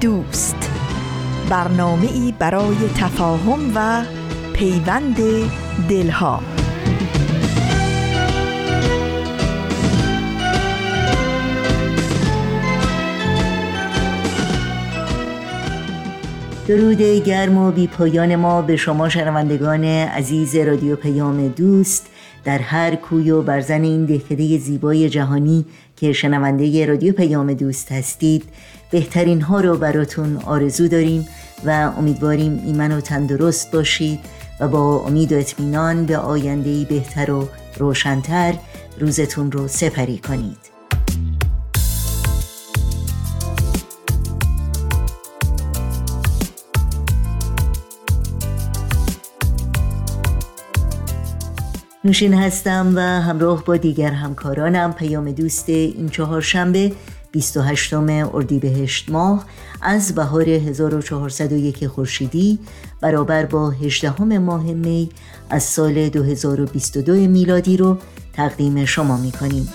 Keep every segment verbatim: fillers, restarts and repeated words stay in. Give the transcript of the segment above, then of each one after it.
دوست، برنامه‌ای برای تفاهم و پیوند دلها. درود گرم و بی پایان ما به شما شنوندگان عزیز رادیو پیام دوست در هر کوی و برزن این دهکده زیبای جهانی که شنونده رادیو پیام دوست هستید، بهترین ها رو براتون آرزو داریم و امیدواریم ایمن و تندرست باشید و با امید و اطمینان به آینده‌ای بهتر و روشن‌تر روزتون رو سپری کنید. نوشین هستم و همراه با دیگر همکارانم پیام دوست این چهارشنبه بیست و هشتم اردیبهشت ماه از بهار هزار و چهارصد و یک خورشیدی برابر با هجدهم ماه می از سال دو هزار و بیست و دو میلادی رو تقدیم شما می‌کنیم.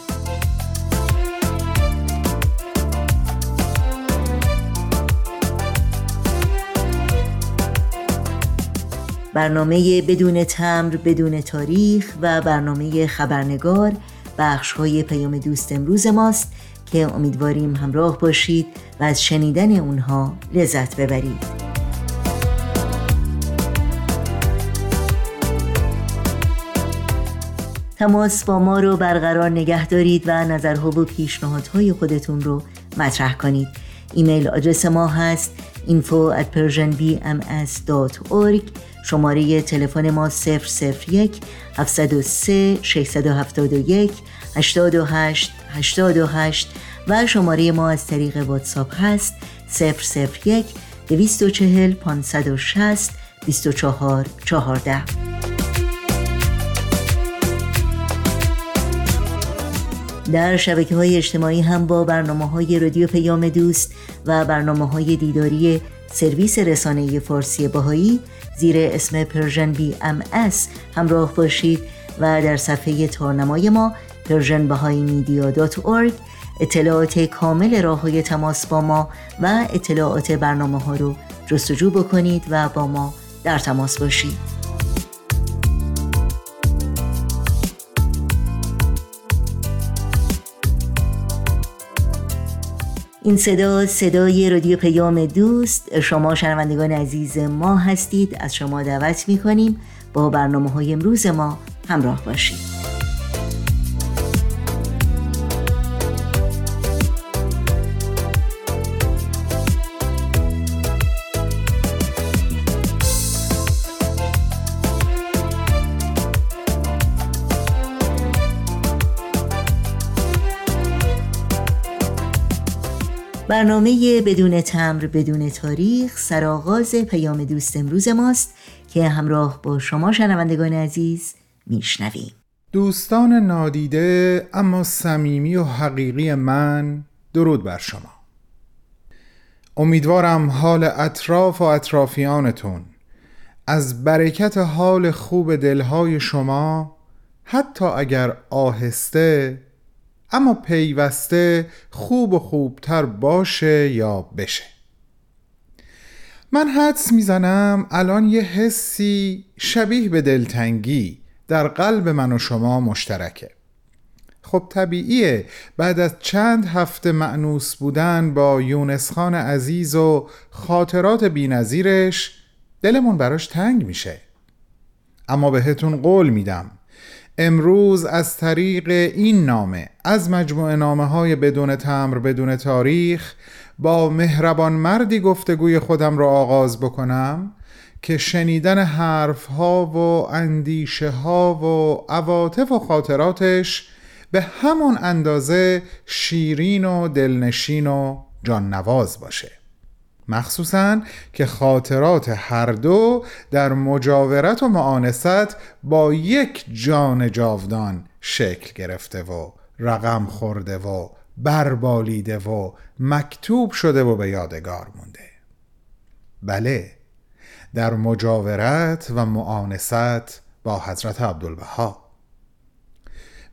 برنامه بدون تمبر، بدون تاریخ و برنامه خبرنگار بخش‌های پیام دوست امروز ماست که امیدواریم همراه باشید و از شنیدن اونها لذت ببرید. تماس با ما رو برقرار نگه دارید و نظرها و پیشنهادهای خودتون رو مطرح کنید. ایمیل آدرس ما هست info at persianbms dot org. شماره تلفن ما صفر صفر یک هفتصد و سه ششصد و هفتاد و یک هشتاد و هشت هشتاد و هشت و شماره ما از طریق واتساپ هست صفر صفر یک دویست و چهل پانصد و شصت بیست و چهار چهارده. در شبکه‌های اجتماعی هم با برنامه‌های رادیو پیام دوست و برنامه‌های دیداری سرویس رسانه فارسی بهایی زیر اسم پرژن بی ام اس همراه باشید و در صفحه تارنمای ما پرژن بهایی میدیا دات اورگ اطلاعات کامل راه‌های تماس با ما و اطلاعات برنامه‌ها رو جستجو بکنید و با ما در تماس باشید. این صدا صدای رادیو پیام دوست، شما شنوندگان عزیز ما هستید. از شما دعوت می‌کنیم با برنامه‌های امروز ما همراه باشید. برنامه بدون تمبر، بدون تاریخ سرآغاز پیام دوست امروز ماست که همراه با شما شنوندگان عزیز میشنویم. دوستان نادیده اما صمیمی و حقیقی من، درود بر شما. امیدوارم حال اطراف و اطرافیانتون از برکت حال خوب دلهای شما، حتی اگر آهسته اما پیوسته، خوب و خوبتر باشه یا بشه. من حدس میزنم الان یه حسی شبیه به دلتنگی در قلب من و شما مشترکه. خب طبیعیه، بعد از چند هفته مأنوس بودن با یونس خان عزیز و خاطرات بی‌نظیرش دلمون براش تنگ میشه. اما بهتون قول میدم امروز از طریق این نامه از مجموعه نامه‌های بدون تمبر بدون تاریخ با مهربان مردی گفتگوی خودم را آغاز بکنم که شنیدن حرف‌ها و اندیشه‌ها و عواطف و خاطراتش به همون اندازه شیرین و دلنشین و جاننواز باشه، مخصوصاً که خاطرات هر دو در مجاورت و معانست با یک جان جاودان شکل گرفته و رقم خورده و بربالیده و مکتوب شده و به یادگار مونده. بله، در مجاورت و معانست با حضرت عبدالبها.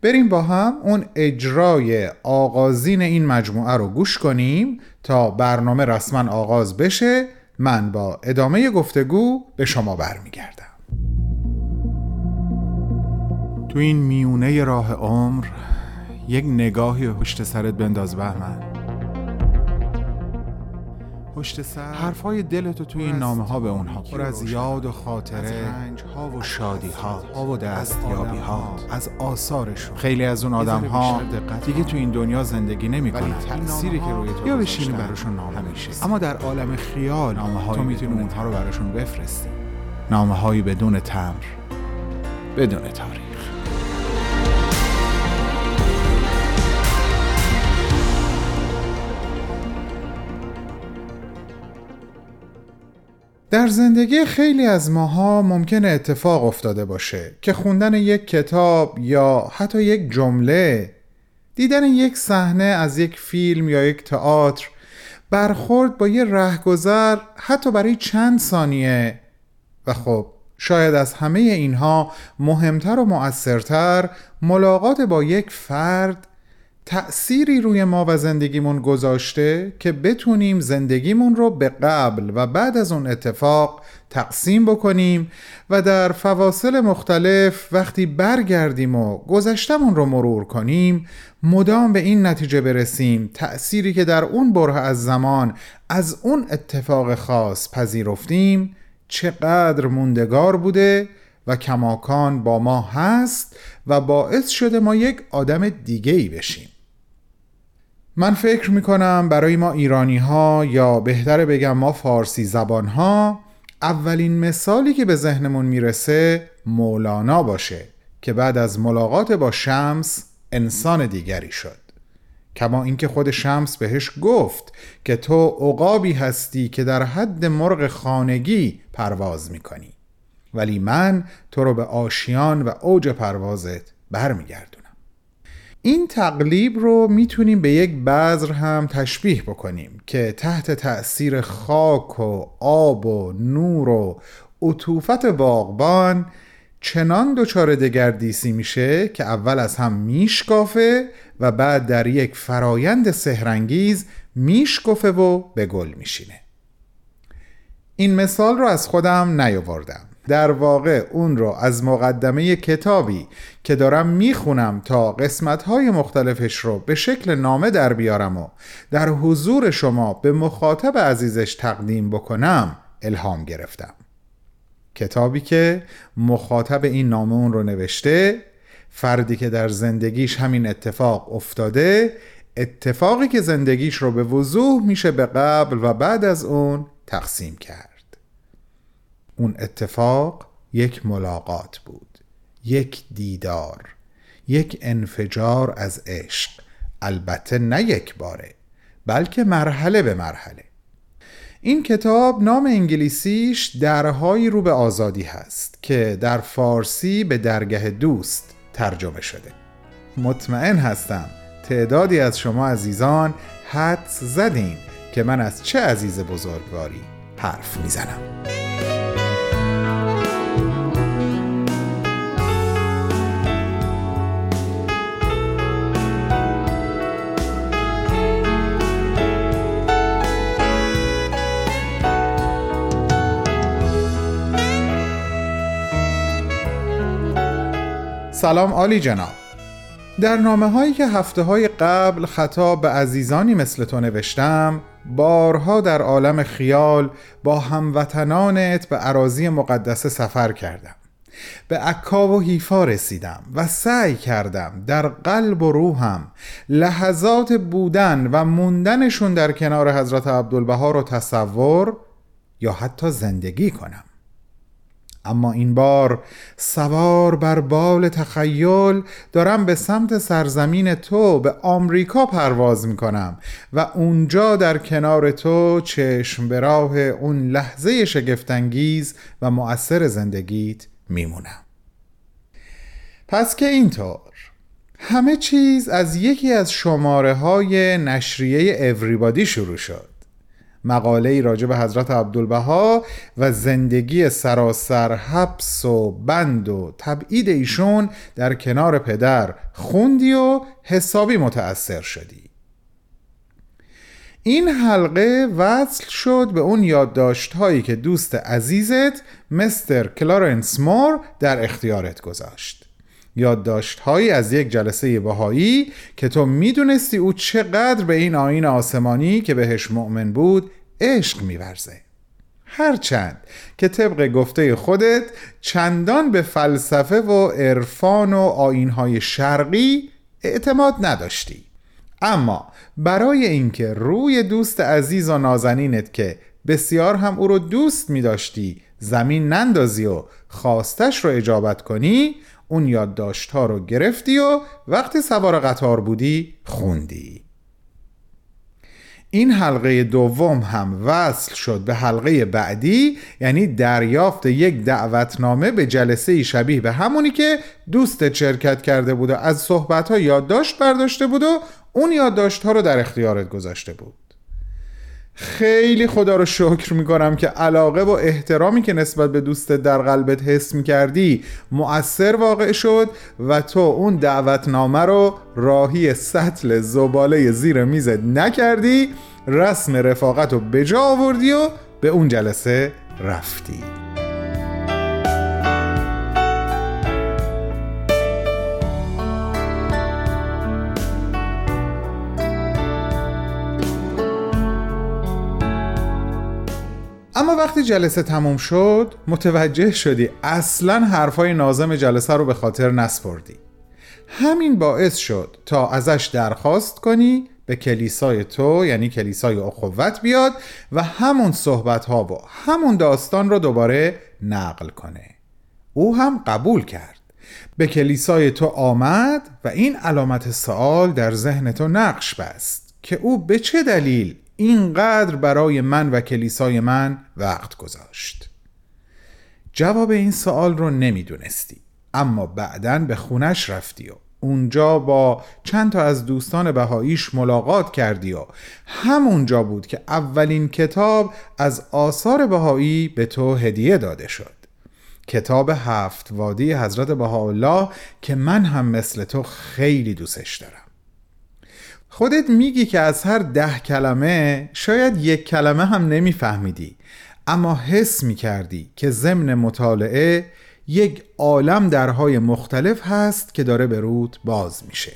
بریم با هم اون اجرای آغازین این مجموعه رو گوش کنیم تا برنامه رسما آغاز بشه. من با ادامه گفتگو به شما برمیگردم. تو این میونه راه عمر یک نگاهی پشت سرت بنداز بهمن. پشت سر حرفای دلتو توی این نامه ها به اونها پر از یاد و خاطره، رنج ها و شادی ها و دستیابی ها از آثارشون. خیلی از اون آدم ها دیگه تو این دنیا زندگی نمی کنن، تأثیری که روی تو یا بشینی براشون نامه میشه، اما در عالم خیال تو میتونی اونها رو براشون بفرستی. نامه هایی بدون تمر، بدون تاریخ. در زندگی خیلی از ماها ممکنه اتفاق افتاده باشه که خوندن یک کتاب یا حتی یک جمله، دیدن یک صحنه از یک فیلم یا یک تئاتر، برخورد با یه رهگذر حتی برای چند ثانیه، و خب شاید از همه اینها مهمتر و مؤثرتر ملاقات با یک فرد تأثیری روی ما و زندگیمون گذاشته که بتونیم زندگیمون رو به قبل و بعد از اون اتفاق تقسیم بکنیم و در فواصل مختلف وقتی برگردیم و گذشتمون رو مرور کنیم مدام به این نتیجه برسیم تأثیری که در اون بره از زمان از اون اتفاق خاص پذیرفتیم چقدر موندگار بوده و کماکان با ما هست و باعث شده ما یک آدم دیگه‌ای بشیم. من فکر میکنم برای ما ایرانی ها یا بهتر بگم ما فارسی زبان ها اولین مثالی که به ذهنمون میرسه مولانا باشه که بعد از ملاقات با شمس انسان دیگری شد. کما اینکه خود شمس بهش گفت که تو عقابی هستی که در حد مرغ خانگی پرواز میکنی، ولی من تو رو به آشیان و اوج پروازت برمیگردونم. این تقلیب رو میتونیم به یک بذر هم تشبیه بکنیم که تحت تأثیر خاک و آب و نور و عطوفت باغبان چنان دچار دگردیسی میشه که اول از هم میشکافه و بعد در یک فرایند سحرانگیز میشکفه و به گل میشینه. این مثال رو از خودم نیاوردم، در واقع اون رو از مقدمه کتابی که دارم میخونم تا قسمت‌های مختلفش رو به شکل نامه در بیارم و در حضور شما به مخاطب عزیزش تقدیم بکنم الهام گرفتم. کتابی که مخاطب این نامه اون رو نوشته، فردی که در زندگیش همین اتفاق افتاده، اتفاقی که زندگیش رو به وضوح میشه به قبل و بعد از اون تقسیم کرد. اون اتفاق یک ملاقات بود، یک دیدار، یک انفجار از عشق، البته نه یک باره بلکه مرحله به مرحله. این کتاب نام انگلیسیش درهایی رو به آزادی هست که در فارسی به درگه دوست ترجمه شده. مطمئن هستم تعدادی از شما عزیزان حدس زدین که من از چه عزیز بزرگواری حرف میزنم. سلام عالی جناب. در نامه هایی که هفته های قبل خطاب به عزیزانی مثل تو نوشتم، بارها در عالم خیال با هموطنانت به اراضی مقدسه سفر کردم. به عکا و حیفا رسیدم و سعی کردم در قلب و روحم لحظات بودن و موندنشون در کنار حضرت عبدالبها رو تصور یا حتی زندگی کنم. اما این بار سوار بر بال تخیل دارم به سمت سرزمین تو، به آمریکا پرواز میکنم و اونجا در کنار تو چشم به راه اون لحظه شگفت‌انگیز و مؤثر زندگیت میمونم. پس که اینطور همه چیز از یکی از شماره های نشریه اوریبادی شروع شد، مقاله‌ای راجع به حضرت عبدالبها و زندگی سراسر حبس و بند و تبعید ایشون در کنار پدر خوندی و حسابی متأثر شدی. این حلقه وصل شد به اون یادداشت‌هایی که دوست عزیزت مستر کلارنس مور در اختیارت گذاشت، یادداشت‌هایی از یک جلسه بهایی که تو میدونستی او چقدر به این آیین آسمانی که بهش مؤمن بود عشق می‌ورزه، هرچند که طبق گفته خودت چندان به فلسفه و عرفان و آیین‌های شرقی اعتماد نداشتی، اما برای اینکه روی دوست عزیز و نازنینت که بسیار هم او رو دوست می‌داشتی زمین نندازی و خواستش رو اجابت کنی، اون یادداشت‌ها رو گرفتی و وقتی سوار قطار بودی خوندی. این حلقه دوم هم وصل شد به حلقه بعدی، یعنی دریافت یک دعوتنامه به جلسه‌ای شبیه به همونی که دوستت شرکت کرده بود و از صحبت‌ها یادداشت برداشته بود و اون یادداشت‌ها رو در اختیارت گذاشته بود. خیلی خدا رو شکر میکنم که علاقه و احترامی که نسبت به دوستت در قلبت حس میکردی مؤثر واقع شد و تو اون دعوتنامه رو راهی سطل زباله زیر میزت نکردی، رسم رفاقت رو به جا آوردی و به اون جلسه رفتی. اما وقتی جلسه تموم شد متوجه شدی اصلا حرفای ناظم جلسه رو به خاطر نسپردی. همین باعث شد تا ازش درخواست کنی به کلیسای تو، یعنی کلیسای اخوت، بیاد و همون صحبت‌ها و همون داستان رو دوباره نقل کنه. او هم قبول کرد، به کلیسای تو آمد و این علامت سوال در ذهن تو نقش بست که او به چه دلیل اینقدر برای من و کلیسای من وقت گذاشت. جواب این سوال رو نمیدونستی، اما بعداً به خونش رفتی و اونجا با چند تا از دوستان بهاییش ملاقات کردی و همونجا بود که اولین کتاب از آثار بهایی به تو هدیه داده شد، کتاب هفت وادی حضرت بهاءالله که من هم مثل تو خیلی دوستش دارم. خودت میگی که از هر ده کلمه شاید یک کلمه هم نمیفهمیدی، اما حس میکردی که ضمن مطالعه یک عالم درهای مختلف هست که داره به روت باز میشه.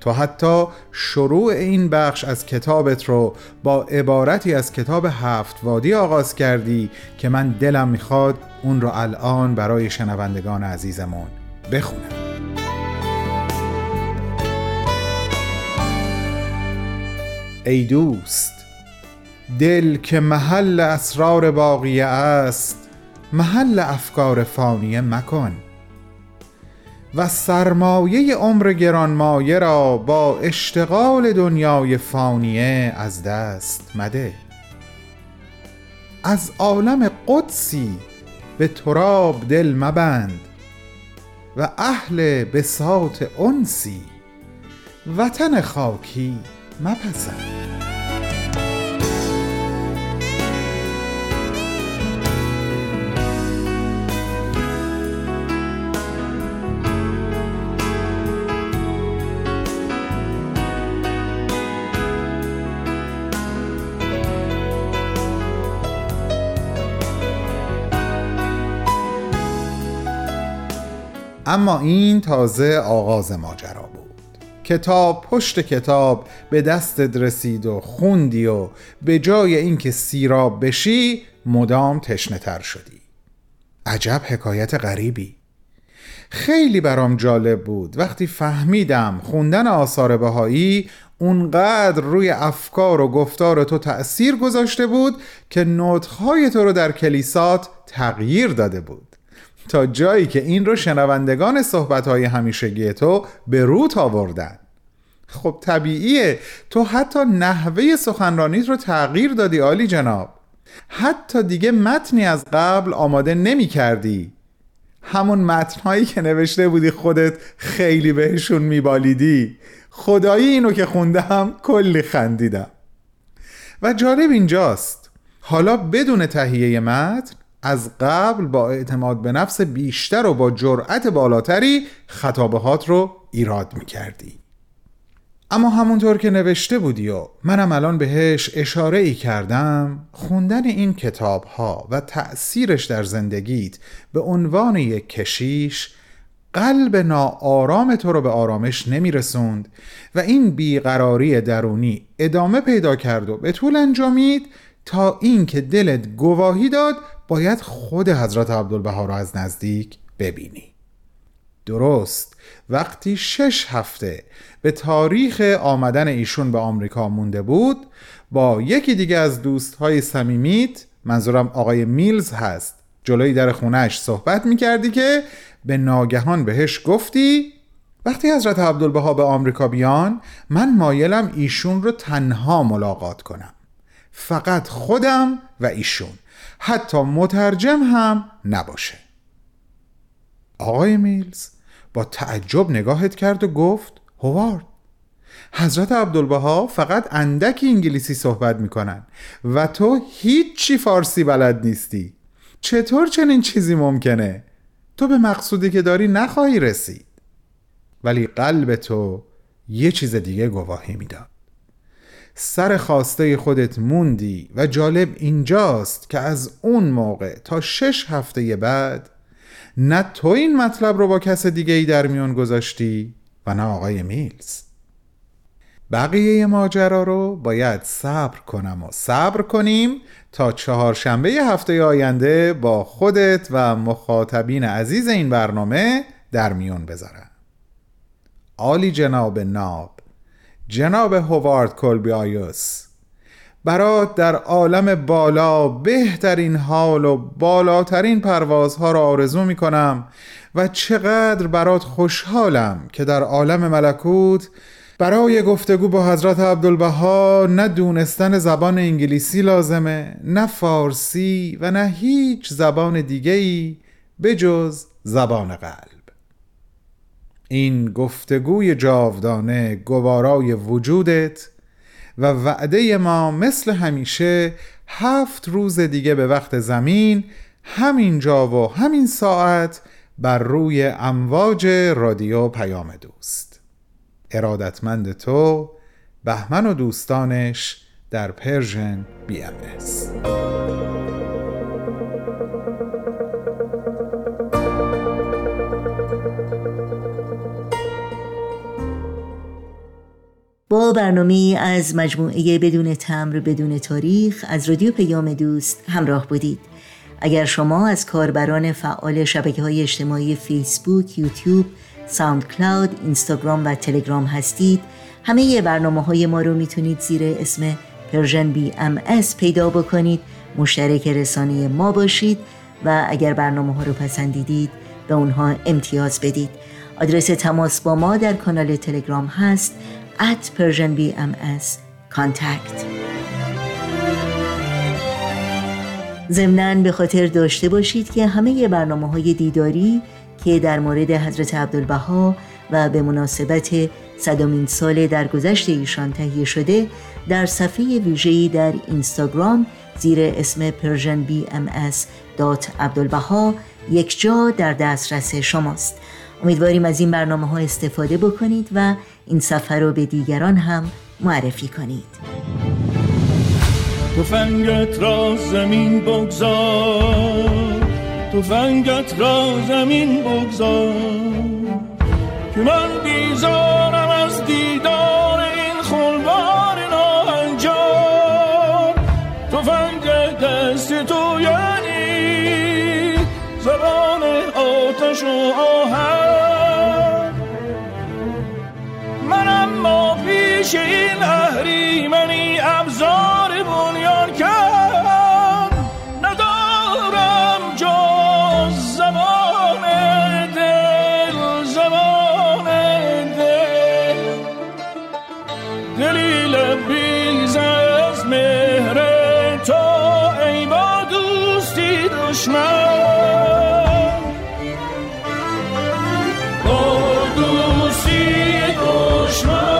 تو حتی شروع این بخش از کتابت رو با عبارتی از کتاب هفت وادی آغاز کردی که من دلم میخواد اون رو الان برای شنوندگان عزیزمون بخونم. ای دوست، دل که محل اسرار باقیه است محل افکار فانیه مکن و سرمایه عمر گرانمایه را با اشتغال دنیای فانیه از دست مده. از عالم قدسی به تراب دل مبند و اهل بساط انسی وطن خاکی مپسن. اما این تازه آغاز ماجرا بود. کتاب پشت کتاب به دستت رسید و خوندی و به جای اینکه سیراب بشی مدام تشنه تر شدی. عجب حکایت غریبی. خیلی برام جالب بود وقتی فهمیدم خوندن آثار بهایی اونقدر روی افکار و گفتار تو تأثیر گذاشته بود که نطق‌های تو رو در کلیسات تغییر داده بود. تا جایی که این رو شنوندگان صحبت‌های همیشگی تو به روت آوردن. خب طبیعیه، تو حتی نحوه سخنرانیت رو تغییر دادی عالی جناب. حتی دیگه متنی از قبل آماده نمی کردی. همون متنهایی که نوشته بودی خودت خیلی بهشون میبالیدی. خدایی اینو که خوندم کلی خندیدم. و جالب اینجاست، حالا بدون تهیه متن از قبل با اعتماد به نفس بیشتر و با جرأت بالاتری خطابهات رو ایراد میکردی. اما همونطور که نوشته بودی و منم الان بهش اشاره ای کردم، خوندن این کتاب ها و تأثیرش در زندگیت به عنوان یک کشیش قلب ناآرام تو رو به آرامش نمیرسوند و این بیقراری درونی ادامه پیدا کرد و به طول انجامید تا این که دلت گواهی داد باید خود حضرت عبدالبها را از نزدیک ببینی. درست وقتی شش هفته به تاریخ آمدن ایشون به آمریکا مونده بود، با یکی دیگه از دوستهای صمیمیت، منظورم آقای میلز هست، جلوی در خونهش صحبت میکردی که به ناگهان بهش گفتی وقتی حضرت عبدالبها به آمریکا بیان من مایلم ایشون رو تنها ملاقات کنم، فقط خودم و ایشون، حتی مترجم هم نباشه. آقای میلز با تعجب نگاهت کرد و گفت هوارد، حضرت عبدالبها فقط اندکی انگلیسی صحبت میکنن و تو هیچی فارسی بلد نیستی. چطور چنین چیزی ممکنه؟ تو به مقصودی که داری نخواهی رسید. ولی قلب تو یه چیز دیگه گواهی میداد. سر خواسته خودت موندی و جالب اینجاست که از اون موقع تا شش هفته بعد نه تو این مطلب رو با کس دیگه ای در میان گذاشتی و نه آقای میلز. بقیه ماجرا رو باید صبر کنم و صبر کنیم تا چهارشنبه هفته آینده با خودت و مخاطبین عزیز این برنامه در میان بذارم. عالی جناب ناب، جناب هوارد کلبی آیوس، برات در عالم بالا بهترین حال و بالاترین پروازها را آرزو می کنم و چقدر برات خوشحالم که در عالم ملکوت برای گفتگو با حضرت عبدالبها نه دونستن زبان انگلیسی لازمه، نه فارسی و نه هیچ زبان دیگه‌ای به جز زبان قلب. این گفتگوی جاودانه گوارای وجودت و وعده ما مثل همیشه هفت روز دیگه به وقت زمین، همین جا و همین ساعت، بر روی امواج رادیو پیام دوست. ارادتمند تو، بهمن و دوستانش، در پرژن بی ام اس. با برنامه از مجموعه بدون تمبر بدون تاریخ از رادیو پیام دوست همراه بودید. اگر شما از کاربران فعال شبکه‌های اجتماعی فیسبوک، یوتیوب، ساوند کلاود، اینستاگرام و تلگرام هستید، همه برنامه‌های ما رو میتونید زیر اسم پرژن بی ام اس پیدا بکنید، مشترک رسانه ما باشید و اگر برنامه‌ها رو پسندیدید به اونها امتیاز بدید. آدرس تماس با ما در کانال تلگرام هست at Persian بی ام اس contact. ضمناً به خاطر داشته باشید که همه برنامه‌های دیداری که در مورد حضرت عبدالبها و به مناسبت صدمین سال درگذشت ایشان تهیه شده در صفحه ویژه‌ای در اینستاگرام زیر اسم Persian بی ام اس .abdulbaha یکجا در دسترس شماست. امیدواریم از این برنامه‌ها استفاده بکنید و این سفر رو به دیگران هم معرفی کنید. تفنگت را زمین بگذار، تفنگت را زمین بگذار که من بیزارم از دیدار این خلوار ناهنجار. تفنگ دست تو یعنی زبان آتش و آهن، منم ما پیش این اهریمنی ابزار بنیان کرد، ندارم جز زبان دشمن قدوسی دشمن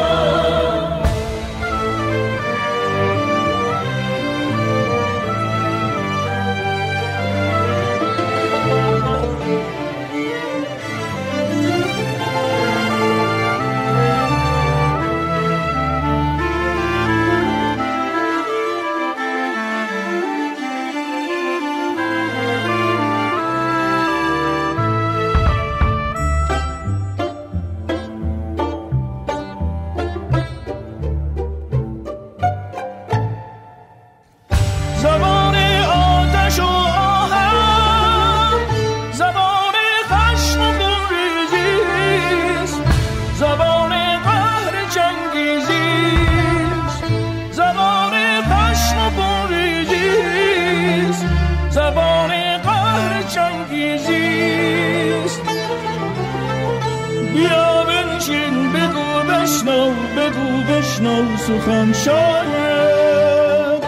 نو سخن شاید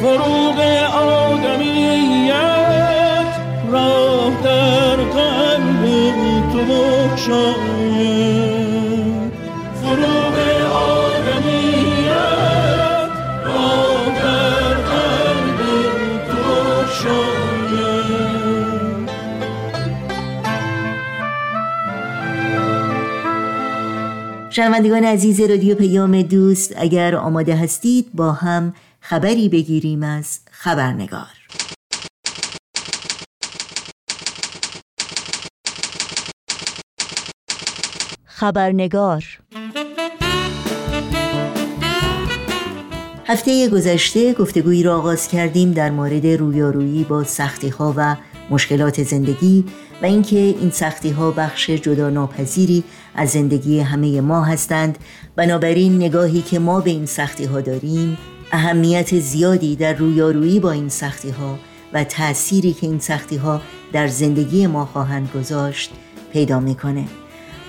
فروغ آدمیت راه در قلب تو بخشاید فروغ آدمیت راه در قلب تو بخشاید شنوندگان عزیز رادیو پیام دوست، اگر آماده هستید با هم خبری بگیریم از خبرنگار. خبرنگار هفته گذشته گفتگویی را آغاز کردیم در مورد رویارویی با سختی‌ها و مشکلات زندگی و اینکه این سختی‌ها بخش جدا ناپذیری از زندگی همه ما هستند. بنابراین نگاهی که ما به این سختی‌ها داریم اهمیت زیادی در رویارویی با این سختی‌ها و تأثیری که این سختی‌ها در زندگی ما خواهند گذاشت پیدا می‌کنه.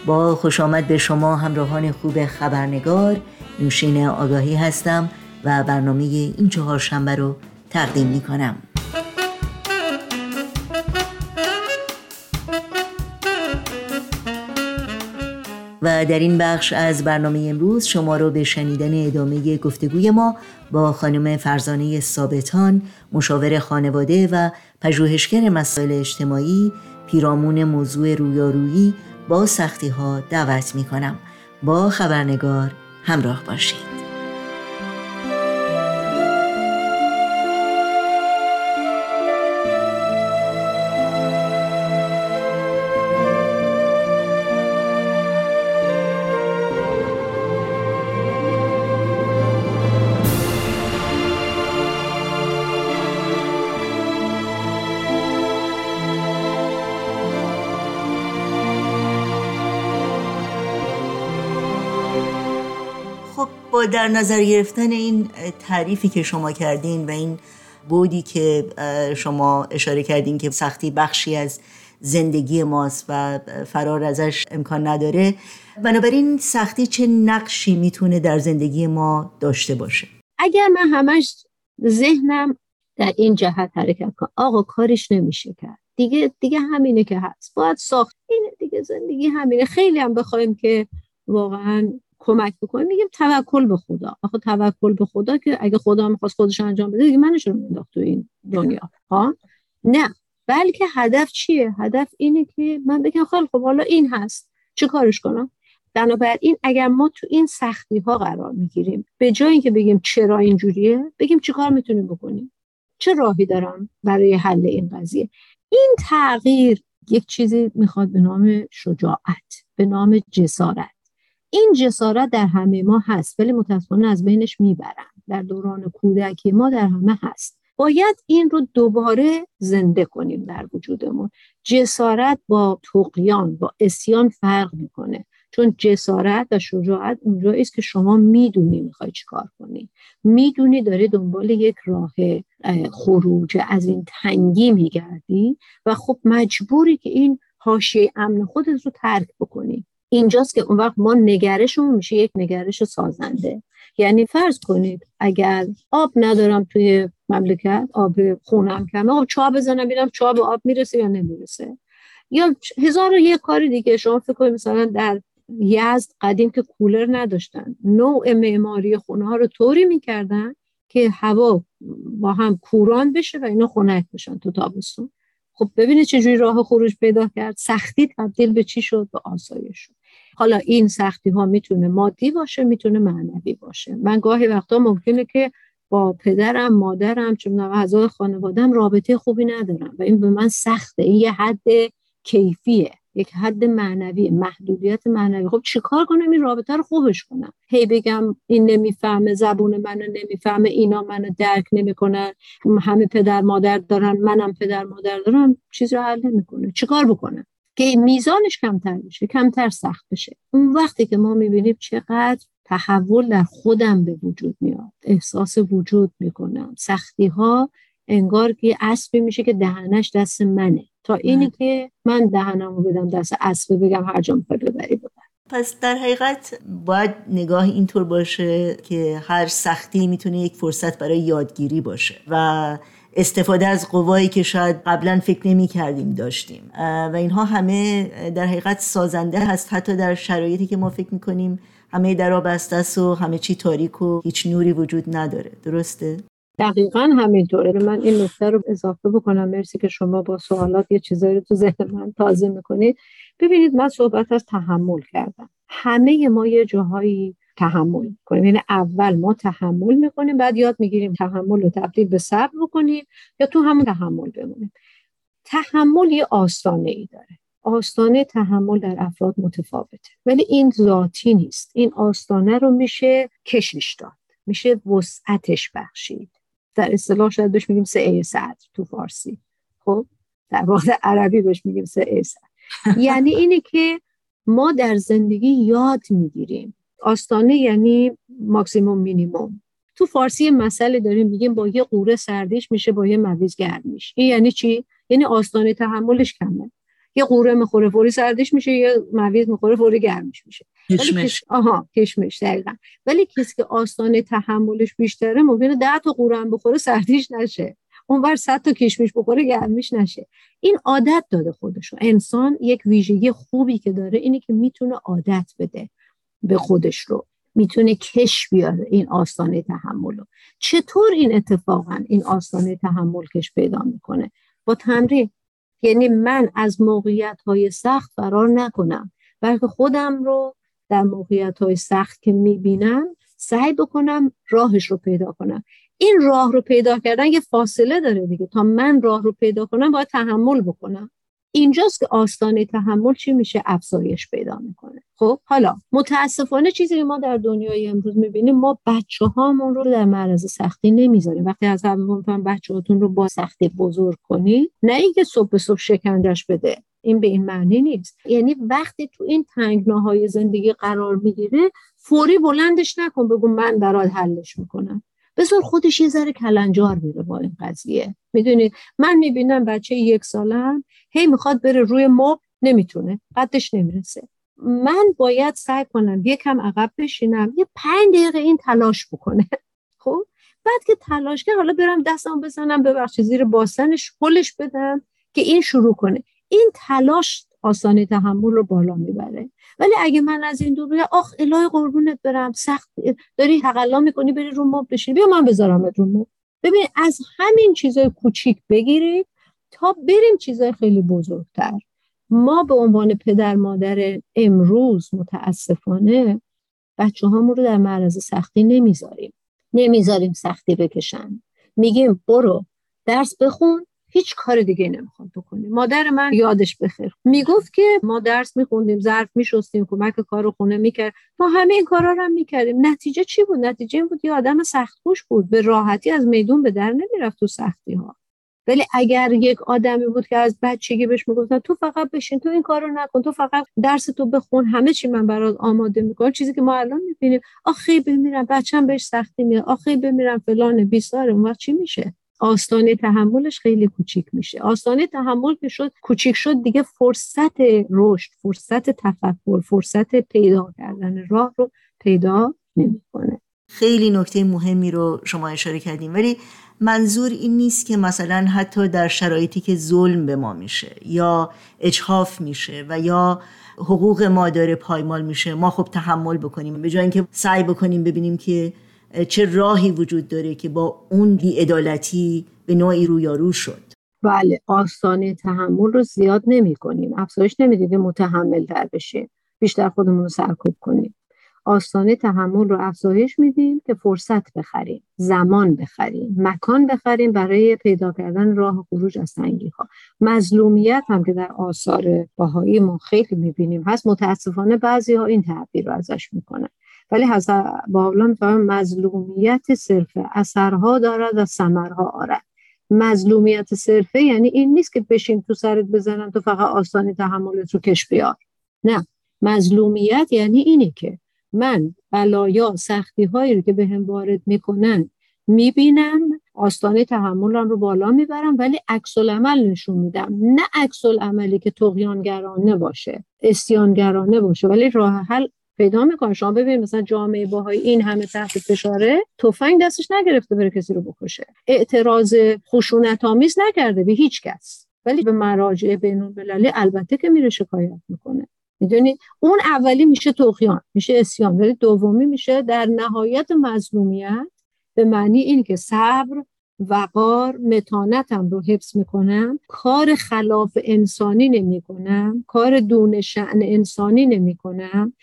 با خوش آمد به شما همراهان خوب خبرنگار، نوشین آگاهی هستم و برنامه این چهارشنبه رو تقدیم می‌کنم. و در این بخش از برنامه امروز شما رو به شنیدن ادامه گفتگوی ما با خانم فرزانه ثابتان، مشاور خانواده و پژوهشگر مسائل اجتماعی، پیرامون موضوع رویارویی با سختی‌ها دعوت می‌کنم. با خبرنگار همراه باشید. در نظر گرفتن این تعریفی که شما کردین و این بودی که شما اشاره کردین که سختی بخشی از زندگی ماست و فرار ازش امکان نداره، بنابراین سختی چه نقشی میتونه در زندگی ما داشته باشه؟ اگر من همش ذهنم در این جهت حرکت کنم، آقا کارش نمیشه کرد، دیگه دیگه همینه که هست، باید ساخت، اینه دیگه، زندگی همینه. خیلی هم بخوایم که واقعاً کمک بکنیم، میگیم توکل به خدا. آخه توکل به خدا که اگه خدا می‌خواست خودش انجام بده دیگه منش رو مینداخت تو این دنیا، ها؟ نه، بلکه هدف چیه؟ هدف اینه که من بگم خیلی خب حالا این هست، چه کارش کنم؟ بنابراین اگر ما تو این سختی‌ها قرار میگیریم، به جای اینکه بگیم چرا اینجوریه، بگیم چیکار میتونیم بکنیم، چه راهی دارم برای حل این قضیه. این تغییر یک چیزی میخواد به نام شجاعت، به نام جسارت. این جسارت در همه ما هست ولی متاسفانه از بینش میبرن. در دوران کودکی ما در همه هست. باید این رو دوباره زنده کنیم در وجودمون. جسارت با طغیان، با عصیان فرق میکنه، چون جسارت و شجاعت اونجایی است که شما میدونی میخوای چیکار کنی، میدونی داری دنبال یک راه خروج از این تنگی میگردی و خب مجبوری که این حاشیه امن خودت رو ترک بکنی. اینجاست که اون وقت ما نگرشمون میشه یک نگرش سازنده. یعنی فرض کنید اگر آب ندارم توی مملکت، آب خونم کمه، آب چا بزنم ببینم چا به آب میرسه یا نمیرسه، یا هزار و یک کار دیگه. شما فکر کنید مثلا در یزد قدیم که کولر نداشتن، نوع معماری خونه ها رو طوری میکردن که هوا با هم کوران بشه و اینا خنک بشن تو تابستون. خب ببینید چه جوری راه خروج پیدا کرد، سختی تبدیل به چی شد؟ به آسایش شد. حالا این سختی ها میتونه مادی باشه، میتونه معنوی باشه. من گاهی وقتا ممکنه که با پدرم، مادرم، چون اعضای خانواده‌ام رابطه خوبی ندارم و این به من سخته. این یه حد کیفیه، یک حد معنوی، محدودیت معنوی. خب چیکار کنم این رابطه رو خوبش کنم؟ هی بگم این نمیفهمه، زبون منو نمیفهمه، اینا منو درک نمیکنن، همه پدر مادر دارن، منم پدر مادر دارم، چیزی رو حل نمیکنه. چیکار بکنم که میزانش کمتر بشه، کمتر سخت بشه؟ اون وقتی که ما میبینیم چقدر تحول در خودم به وجود میاد، احساس وجود میکنم، سختی ها انگار که اسبی میشه که دهنش دست منه، تا اینی که من دهنمو بدم دست اسب بگم هر جا میخوای ببری ببر. پس در حقیقت باید نگاه اینطور باشه که هر سختی میتونه یک فرصت برای یادگیری باشه و استفاده از قوایی که شاید قبلا فکر نمی کردیم داشتیم، و اینها همه در حقیقت سازنده هست، حتی در شرایطی که ما فکر میکنیم همه درها بسته است و همه چی تاریک و هیچ نوری وجود نداره. درسته؟ دقیقاً همینطوره. من این نکته رو اضافه بکنم، مرسی که شما با سوالات یه چیزایی رو تو ذهن من تازه میکنید. ببینید من صحبت از تحمل کردم، همه ما یه جاهایی تحمل میکنیم، یعنی اول ما تحمل میکنیم بعد یاد میگیریم تحمل رو تبدیل به صبر بکنیم یا تو همون تحمل بمونیم. تحمل یه آستانه ای داره، آستانه تحمل در افراد متفاوته ولی این ذاتی نیست. این آستانه رو میشه کشش داد، میشه وسعتش بخشید. در اصطلاح شاید بهش میگیم سعه صدر تو فارسی، خب در واقع عربی بهش میگیم سعه صدر. یعنی اینه که ما در زندگی یاد میگیریم، آستانه یعنی ماکسیموم مینیموم. تو فارسی مسئله داریم میگیم با یه قوره سردیش میشه، با یه مویز گرم میشه. این یعنی چی؟ یعنی آستانه تحملش کمه، یه قوره میخوره فوری سردیش میشه، یه مویز میخوره فوری گرمش میشه. کشمش. آها کشمش دقیقا. ولی کسی که آستانه تحملش بیشتره ممکنه ده تا قوره هم بخوره سردیش نشه، اونور صد تا کشمش بخوره گرمش نشه. این عادت داده خودشو. انسان یک ویژگی خوبی که داره اینه که میتونه عادت بده به خودش رو، میتونه کش بیاره این آستانه تحمل رو. چطور این اتفاقا این آستانه تحمل کش پیدا میکنه؟ با تمرین. یعنی من از موقعیت‌های سخت فرار نکنم بلکه خودم رو در موقعیت‌های سخت که میبینم سعی بکنم راهش رو پیدا کنم. این راه رو پیدا کردن یه فاصله داره دیگه، تا من راه رو پیدا کنم باید تحمل بکنم. اینجاست که آستانه تحمل چی میشه؟ افزایش پیدا میکنه. خب حالا متاسفانه چیزی که ما در دنیای امروز میبینیم، ما بچه‌هامون رو در معرض سختی نمیذاریم. وقتی از همون فهم بچه‌هاتون رو با سختی بزرگ کنی، نه اینکه صبح به صبح شکنجش بده، این به این معنی نیست. یعنی وقتی تو این تنگناهای زندگی قرار میگیره فوری بلندش نکن بگو من برات حلش میکنم، بذار خودش یه ذره کلنجار میره با این قضیه. میدونید من میبینم بچه یک سالم هی میخواد بره روی مبل، نمیتونه، قدش نمیرسه. من باید سعی کنم یکم عقب بشینم، یه پنج دقیقه این تلاش بکنه. خب بعد که تلاش کنه حالا برم دستم بزنم ببخشید زیر باستنش پلش بدم که این شروع کنه. این تلاش آسانی تحمل رو بالا میبره. ولی اگه من از این دور بگم آخ الهی قربونت برم سخت داری تقلا میکنی بری رو مبل بشینی، بیا من بذارمت رو مبل. ببین از همین چیزای کوچیک بگیرید تا بریم چیزای خیلی بزرگتر. ما به عنوان پدر مادر امروز متاسفانه بچه هامون رو در معرض سختی نمیذاریم، نمیذاریم سختی بکشن. میگیم برو درس بخون، هیچ کار دیگه نمیخوام بکنی. مادر من یادش بخیر میگفت که ما درس میخوندیم، ظرف میشستیم، کمک کارو خونه میکرد، ما همه این کارا رو هم میکردیم. نتیجه چی بود؟ نتیجه این بود یه آدم سخت‌کوش بود، به راحتی از میدون به در نمیرفت تو سختی ها. ولی اگر یک آدمی بود که از بچگی بهش میگفتن تو فقط بشین، تو این کارو نکن، تو فقط درس تو بخون، همه چی من برات آماده میکنم، چیزی که ما الان میبینیم آخه بمیرم بچه‌م بهش سختی میاد، آخه بمیرم فلان بیساره، اون وقت چی میشه؟ آستانه تحملش خیلی کوچیک میشه. آستانه تحمل که شد کوچیک شد، دیگه فرصت رشد، فرصت تفکر، فرصت پیدا کردن راه رو پیدا نمی‌کنه. خیلی نکته مهمی رو شما اشاره کردیم، ولی منظور این نیست که مثلا حتی در شرایطی که ظلم به ما میشه یا اجحاف میشه و یا حقوق ما داره پایمال میشه، ما خب تحمل بکنیم، به جای اینکه سعی بکنیم ببینیم که چه راهی وجود داره که با اون بی‌عدالتی به نوعی رویارو شد. بله، آسانه تحمل رو زیاد نمی کنیم، افزایش نمیدیم که متحمل تر بشیم، بیشتر خودمون رو سرکوب کنیم. آستانه تحمل رو افزایش میدیم که فرصت بخریم، زمان بخریم، مکان بخریم برای پیدا کردن راه خروج از تنگی‌ها. مظلومیت هم که در آثار بهایی ما خیلی میبینیم هست، متاسفانه بعضی‌ها این تعبیر رو ازش میکنن، ولی حضرت بهاءالله میفهمن مظلومیت صرفه اثرها دارد و ثمرها آرد. مظلومیت صرفه یعنی این نیست که بشین تو سرت بزنن تو فقط آستانه تحملت رو کش بیار، نه. مظلومیت یعنی اینه که من بلایا، سختی هایی رو که به هم وارد میکنن میبینم، آستانه تحملم رو بالا میبرم، ولی عکس العمل نشون میدم. نه عکس العملی که طغیانگرانه باشه، استیانگرانه باشه، ولی راه حل پیدا میکنه. شما ببینید مثلا جامعه باهایی این همه تحت فشاره، تفنگ دستش نگرفته بره کسی رو بکشه، اعتراض خشونت‌آمیز نکرده به هیچ کس، ولی به مراجع بین‌المللی البته که میره شکایت میکنه. میدونی اون اولی میشه طغیان، میشه اسیان، ولی دومی میشه در نهایت مظلومیت، به معنی این که صبر، وقار، متانتم رو حفظ میکنم، کار خلاف انسانی نمیکنم، کار دون شأن انسانی نمیکنم،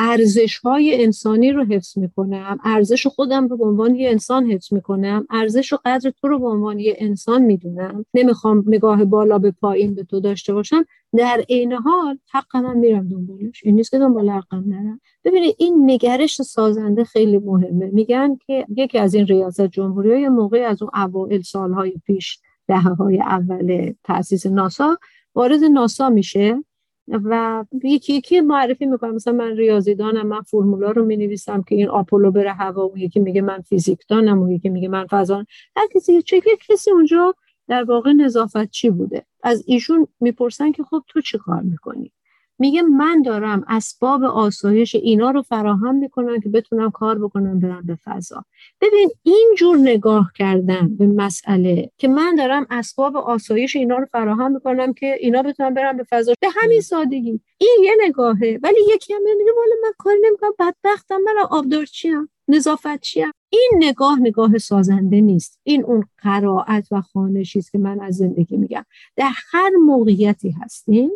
ارزش‌های انسانی رو حفظ میکنم، ارزش خودم رو به عنوان یه انسان حفظ میکنم، ارزش و قدر تو رو به عنوان یه انسان میدونم، نمیخوام نگاه بالا به پایین به تو داشته باشم، در عین حال حقم هم میرم دنبالش، این نیست که دنبال حقم نرم. ببینید این نگرش سازنده خیلی مهمه. میگن که یکی از این ریاست جمهوری‌ها یه موقعی از اون اوایل سالهای پیش، دهه‌های اول تأسیس ناسا، وارد ناسا میشه و یکی یکی معرفی میکنم، مثلا من ریاضیدانم، من فرمولا رو مینویسم که این آپولو بره هوا، و یکی میگه من فیزیکدانم، و یکی میگه من فضان، هر کسی چه کسی اونجا در واقع نظافتچی بوده. از ایشون میپرسن که خب تو چی کار میکنی؟ میگه من دارم اسباب آسایش اینا رو فراهم میکنم که بتونم کار بکنم برم به فضا. ببین این جور نگاه کردن به مسئله که من دارم اسباب آسایش اینا رو فراهم میکنم که اینا بتونم برم به فضا، به همین سادگی، این یه نگاهه. ولی یکی هم میگه والا من کار نمیکنم، بدبختم، من آبدارچیم، نظافتچیم. این نگاه نگاه سازنده نیست، این اون قرائت و خوانشی است که من از زندگی میگم. در هر موقعیتی هستیم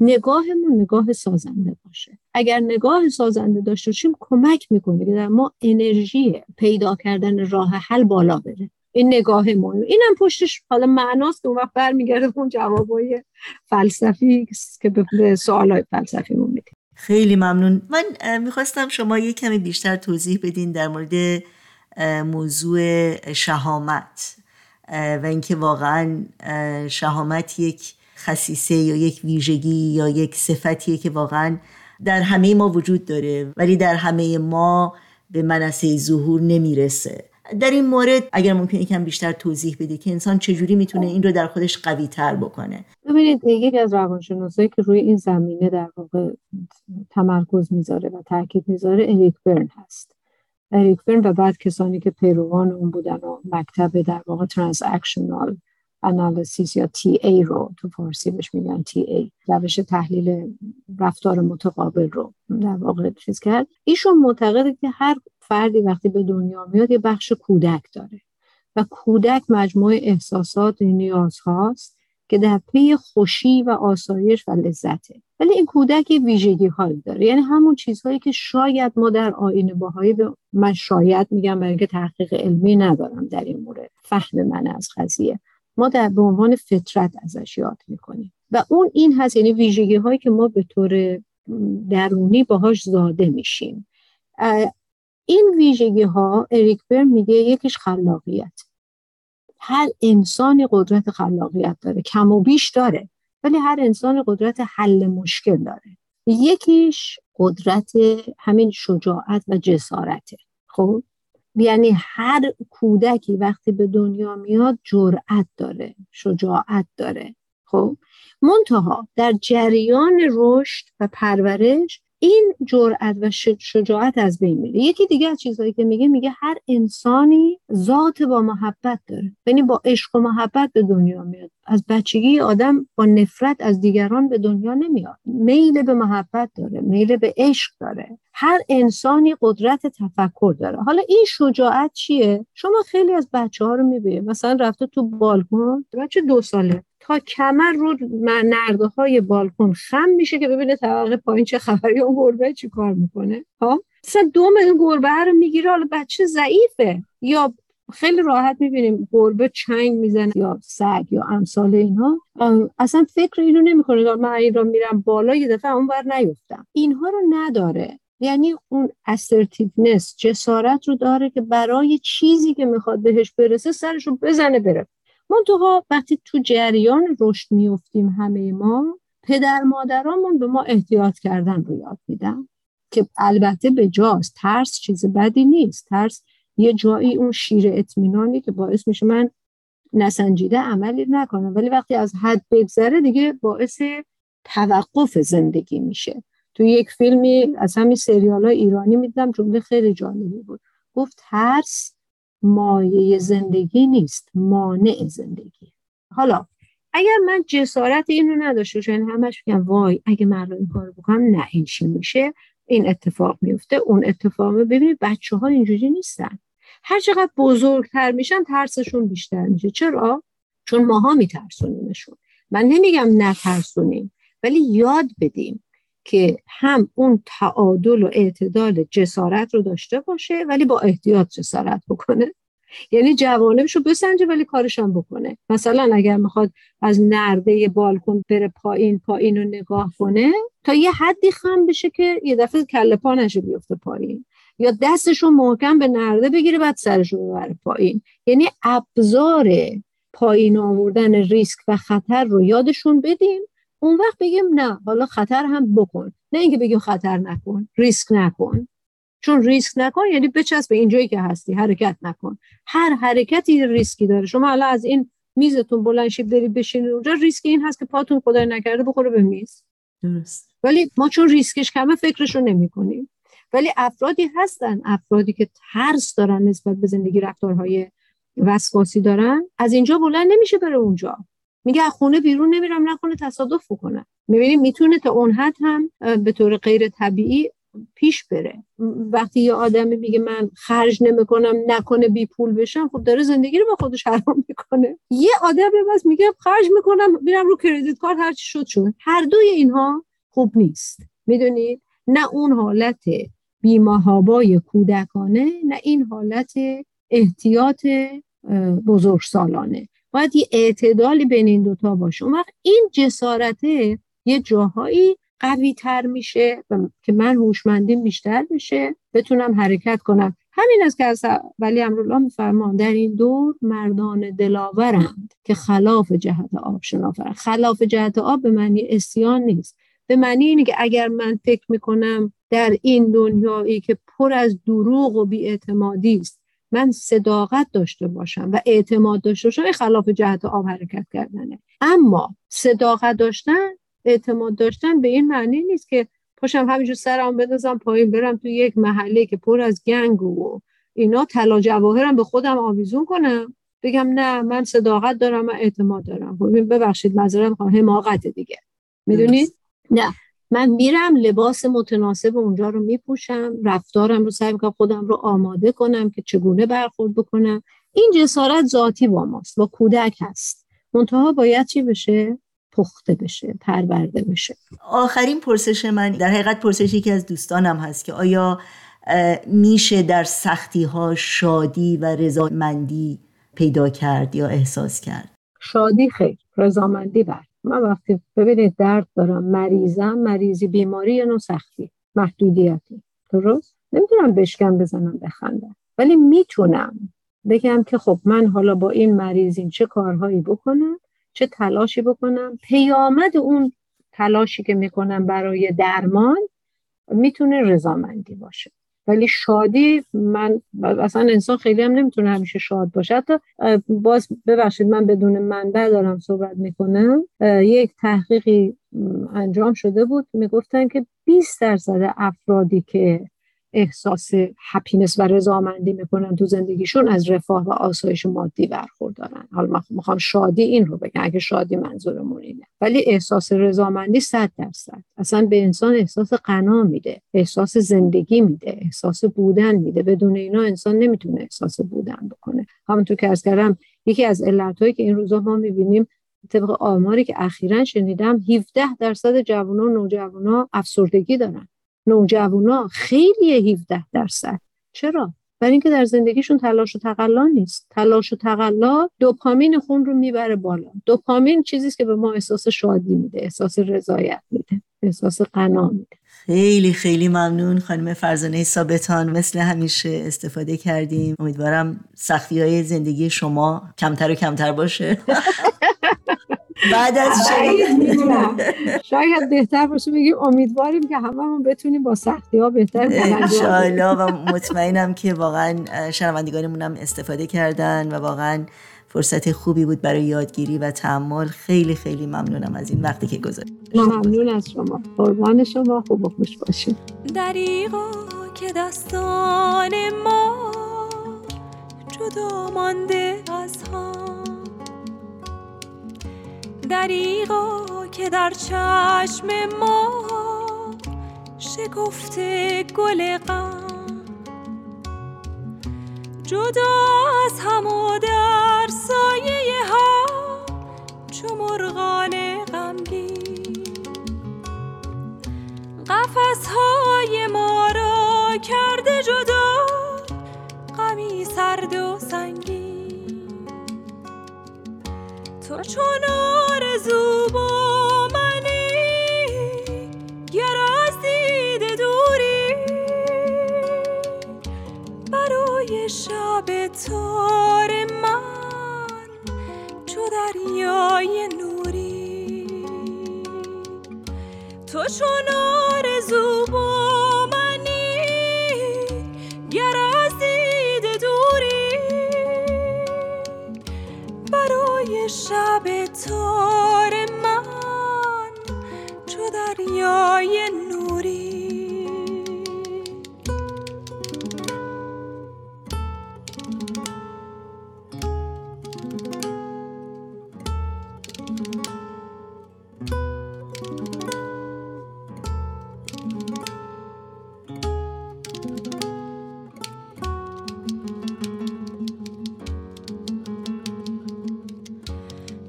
نگاهمون نگاه سازنده باشه. اگر نگاه سازنده داشته باشیم کمک میکنه که در ما انرژی پیدا کردن راه حل بالا بره. این نگاهمون، اینم پشتش حالا معناست که اون وقت برمیگرده اون جوابای فلسفی که به سوالای فلسفیمون میده. خیلی ممنون. من میخواستم شما یک کمی بیشتر توضیح بدین در مورد موضوع شهامت و اینکه واقعا شهامت یک خصیصه یا یک ویژگی یا یک صفتیه که واقعا در همه ما وجود داره، ولی در همه ما به منصه ظهور نمیرسه. در این مورد اگر ممکنه یکم بیشتر توضیح بدی که انسان چجوری میتونه این رو در خودش قوی تر بکنه. ببینید یکی از روانشناسایی که روی این زمینه در واقع تمرکز میذاره و تاکید میذاره اریک برن هست. اریک برن و بعد کسانی که پیروان اون بودن و مکتب در واقع ترانزکشنال انالیسیس یا تی ای رو تو فارسی بهش میگن تی ای، روش تحلیل رفتار متقابل رو در واقع چیز کرد. ایشون معتقده که هر فردی وقتی به دنیا میاد یه بخش کودک داره و کودک مجموعه احساسات و نیازهاست که در پی خوشی و آسایش و لذته، ولی این کودک یه ویژگی هایی داره، یعنی همون چیزهایی که شاید ما در آیین بهایی به... من شاید میگم برای اینکه تحقیق علمی ندارم در این مورد، فهم من از قضیه، ما در به عنوان فطرت ازش یاد میکنیم و اون این هست، یعنی ویژگی هایی که ما به طور درونی باهاش زاده میشیم. این ویژگی ها اریک برن میگه یکیش خلاقیت. هر انسانی قدرت خلاقیت داره، کم و بیش داره، ولی هر انسانی قدرت حل مشکل داره. یکیش قدرت همین شجاعت و جسارته. خب یعنی هر کودکی وقتی به دنیا میاد جرأت داره، شجاعت داره. خب منتها در جریان رشد و پرورش این جرأت و شجاعت از بین میره. یکی دیگه از چیزهایی که میگه میگه هر انسانی ذات با محبت داره، یعنی با عشق و محبت به دنیا میاد. از بچگی آدم با نفرت از دیگران به دنیا نمیاد، میل به محبت داره، میل به عشق داره. هر انسانی قدرت تفکر داره. حالا این شجاعت چیه؟ شما خیلی از بچه‌ها رو میبینید مثلا رفته تو بالکن، بچه دو ساله تا کمر رو نرده‌های بالکن خم میشه که ببینه طبقه پایین چه خبری، اون گربه چی کار میکنه. ها مثلا دوم این گربه رو میگیره، حالا بچه ضعیفه، یا خیلی راحت میبینیم گربه چنگ میزنه یا سگ یا امثال اینها، اصلا فکر اینو نمیکنه من این را میرم بالا یه دفعه اون بر نیفتم. اینها رو نداره، یعنی اون assertiveness، جسارت رو داره که برای چیزی که میخواد بهش برسه سرش رو بزنه بره. منتها وقتی تو جریان رشد میفتیم همه ما، پدر مادرامون به ما احتیاط کردن رو یاد میدن که البته به جاست. ترس چیز بدی نیست، ترس یه جایی اون شیر اطمینانی که باعث میشه من نسنجیده عملی نکنم، ولی وقتی از حد بگذره دیگه باعث توقف زندگی میشه. تو یک فیلمی از همین سریال‌های ایرانی می‌دیدم جمله خیلی جالبی بود، گفت ترس مایه زندگی نیست، مانع زندگی. حالا اگر من جسارت اینو نداشته باشم، همش میگم وای اگه من رو این کارو بکنم نه این چی میشه، این اتفاق میفته، اون اتفاق. ببینید بچه‌ها اینجوری نیستن، هر چقدر بزرگتر میشن ترسشون بیشتر میشه. چرا؟ چون ماها میترسونیمشون. من نمیگم نترسونیم، ولی یاد بدیم که هم اون تعادل و اعتدال جسارت رو داشته باشه ولی با احتیاط جسارت بکنه، یعنی جوانبش رو بسنجه ولی کارش هم بکنه. مثلا اگر میخواد از نرده بالکن بره پایین، پایین رو نگاه کنه تا یه حدی خم بشه که یه دفعه کله پا نشه بیفته پایین، یا دستش رو محکم به نرده بگیره بعد سرش رو ببره پایین. یعنی ابزار پایین آوردن ریسک و خطر رو یادشون بدیم، اون وقت بگیم نه حالا خطر هم بکن، نه اینکه بگیم خطر نکن، ریسک نکن. چون ریسک نکن یعنی بچسب به اینجایی که هستی، حرکت نکن. هر حرکتی ریسکی داره. شما حالا از این میزتون بلند شید برید بشینید اونجا، ریسک این هست که پاتون خدای نکرده بخوره به میز. درست. ولی ما چون ریسکش کمه فکرشو نمی‌کنیم. ولی افرادی هستن، افرادی که ترس دارن نسبت به زندگی، رفتارهای وسواسی دارن، از اینجا بلند نمیشه بره اونجا. میگه از خونه بیرون نمیرم نکنه تصادف بکنم. میبینیم میتونه تا اون حد هم به طور غیر طبیعی پیش بره. وقتی یه آدمی میگه من خرج نمیکنم نکنه بی پول بشم، خب داره زندگی رو با خودش حرام میکنه. یه آدم بس میگه خرج میکنم میرم رو کریدیت کارت هر چی شد شد. هر دوی اینها خوب نیست. میدونید؟ نه اون حالت بی‌محابای کودکانه، نه این حالت احتیاط بزرگسالانه. باید یه اعتدالی بین این دوتا باشه. اون وقت این جسارته یه جاهایی قوی تر میشه که من هوشمندیم بیشتر بشه، بتونم حرکت کنم. همین است که از ولی امرالله میفرمان در این دور مردان دلاورند که خلاف جهت آب شنافرند. خلاف جهت آب به معنی عصیان نیست، به معنی اینه که اگر من فکر میکنم در این دنیایی که پر از دروغ و بی‌اعتمادی است من صداقت داشته باشم و اعتماد داشته باشم، خلاف جهت آب حرکت کردنه. اما صداقت داشتن، اعتماد داشتن به این معنی نیست که پاشم همینجور سرم بندازم پایین برم تو یک محله که پر از گنگ و اینا طلا جواهرم به خودم آویزون کنم بگم نه من صداقت دارم و اعتماد دارم. ببخشید معذرت میخوام، حماقت دیگه. میدونید؟ نه من میرم لباس متناسب اونجا رو میپوشم، رفتارم رو سعی میکنم خودم رو آماده کنم که چگونه برخورد بکنم. این جسارت ذاتی با ماست، با کودک هست، منتها باید چی بشه؟ پخته بشه، پرورده بشه. آخرین پرسش من در حقیقت پرسشی که از دوستانم هست که آیا میشه در سختی ها شادی و رضامندی پیدا کرد یا احساس کرد؟ شادی خیر، رضامندی بر. من وقتی ببینید درد دارم، مریضم، مریضی بیماری یا نوع سختی محدودیتی، درست؟ نمیتونم بشکم بزنم بخندم، ولی میتونم بگم که خب من حالا با این مریضیم چه کارهایی بکنم، چه تلاشی بکنم. پیامد اون تلاشی که میکنم برای درمان میتونه رضامندی باشه. ولی شادی، من اصلا انسان خیلی هم نمیتونه همیشه شاد باشه. حتی باز ببخشید من بدون منبع دارم صحبت میکنم، یک تحقیقی انجام شده بود، میگفتن که بیست درصد افرادی که احساس هپینس و رضامندی میکنن تو زندگیشون از رفاه و آسایش مادی برخوردارن. حالا من میخوام شادی این رو بگم، اگه شادی منظورمون اینه، ولی احساس رضامندی صد درصد اصلا به انسان احساس قنا میده، احساس زندگی میده، احساس بودن میده. بدون اینا انسان نمیتونه احساس بودن بکنه. همونطور که عرض کردم، یکی از علتهایی که این روزا ما میبینیم، طبق آماری که اخیراً شنیدم، هفده درصد جوونا و نوجوانا افسردگی دارن. نوجوانا خیلی هفده درصد. چرا؟ برای اینکه در زندگیشون تلاش و تقلا نیست. تلاش و تقلا دوپامین خون رو میبره بالا. دوپامین چیزیه که به ما احساس شادی میده، احساس رضایت میده، احساس قناعت میده. خیلی خیلی ممنون خانم فرزانه ثابتان، مثل همیشه استفاده کردیم. امیدوارم سختی‌های زندگی شما کمتر و کمتر باشه. بعد از شاید شاید بهتر باشه بگیم امیدواریم که هممون بتونیم با سختی‌ها بهتر کنار بیایم انشاءالله. و مطمئنم که واقعا شنوندگانمون هم استفاده کردن و واقعا فرصت خوبی بود برای یادگیری و تأمل. خیلی خیلی ممنونم از این وقتی که گذاشتید. ممنون از شما، قربان شما، خوب و خوش باشید. دریغا که دستان ما جدا مانده از هم، دریغا که در چشم ما شکفته گل غم، جدا از هم و در سایه ها چو مرغان غمگین، قفس‌های ما را کرده جدا غمی سرد و سنگین. تو چون آرزو با منی گر از دیده دوری، برای شب تار من چو دریای نوری. تو چون آرزو با منی گر از دیده دوری، برای شب تار من چو دریای نوری.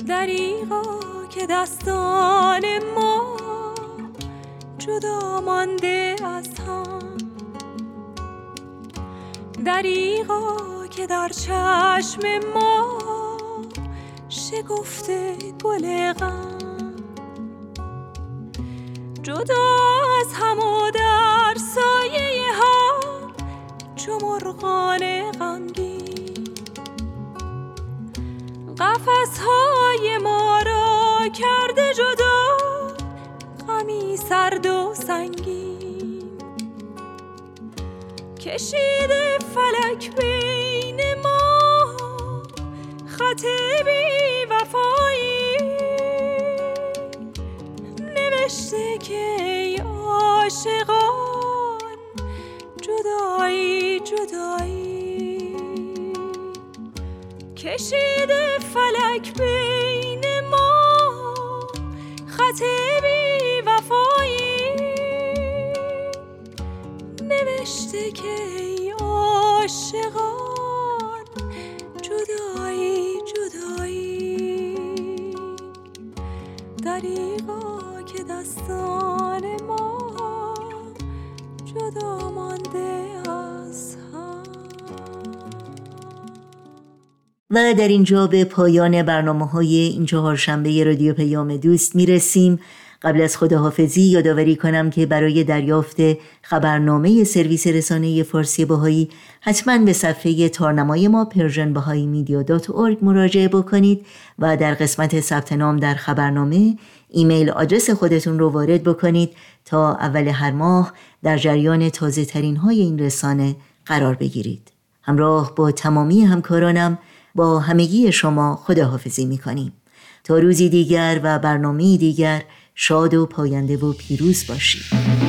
دریغا که دستان ما جدا مانده از هم، دریغا که در چشم ما شکفته گل غم، جدا از هم و در سایه ها چو مرغان غمگین، قفس‌های ما را کرده جدا غمی سرد و سنگین، کشیده فلک بین ما خط بی وفایی، نوشته که ای عاشقان جدایی جدایی، کشیده فلک بین ما خط بی وفایی، نوشته که ای عاشقان جدایی جدایی. دریغا که دستان ما جدا مانده از و در اینجا به پایان برنامه‌های این چهارشنبه رادیو پیام دوست میرسیم. قبل از خداحافظی یادآوری کنم که برای دریافت خبرنامه سرویس رسانه فارسی بهایی حتما به صفحه تارنمای ما پرژن بهایی مدیا دات اورگ مراجعه بکنید و در قسمت ثبت نام در خبرنامه ایمیل آدرس خودتون رو وارد بکنید تا اول هر ماه در جریان تازه ترین های این رسانه قرار بگیرید. همراه با تمامی همکارانم با همگی شما خداحافظی میکنیم. تا روزی دیگر و برنامه دیگر شاد و پاینده و پیروز باشید.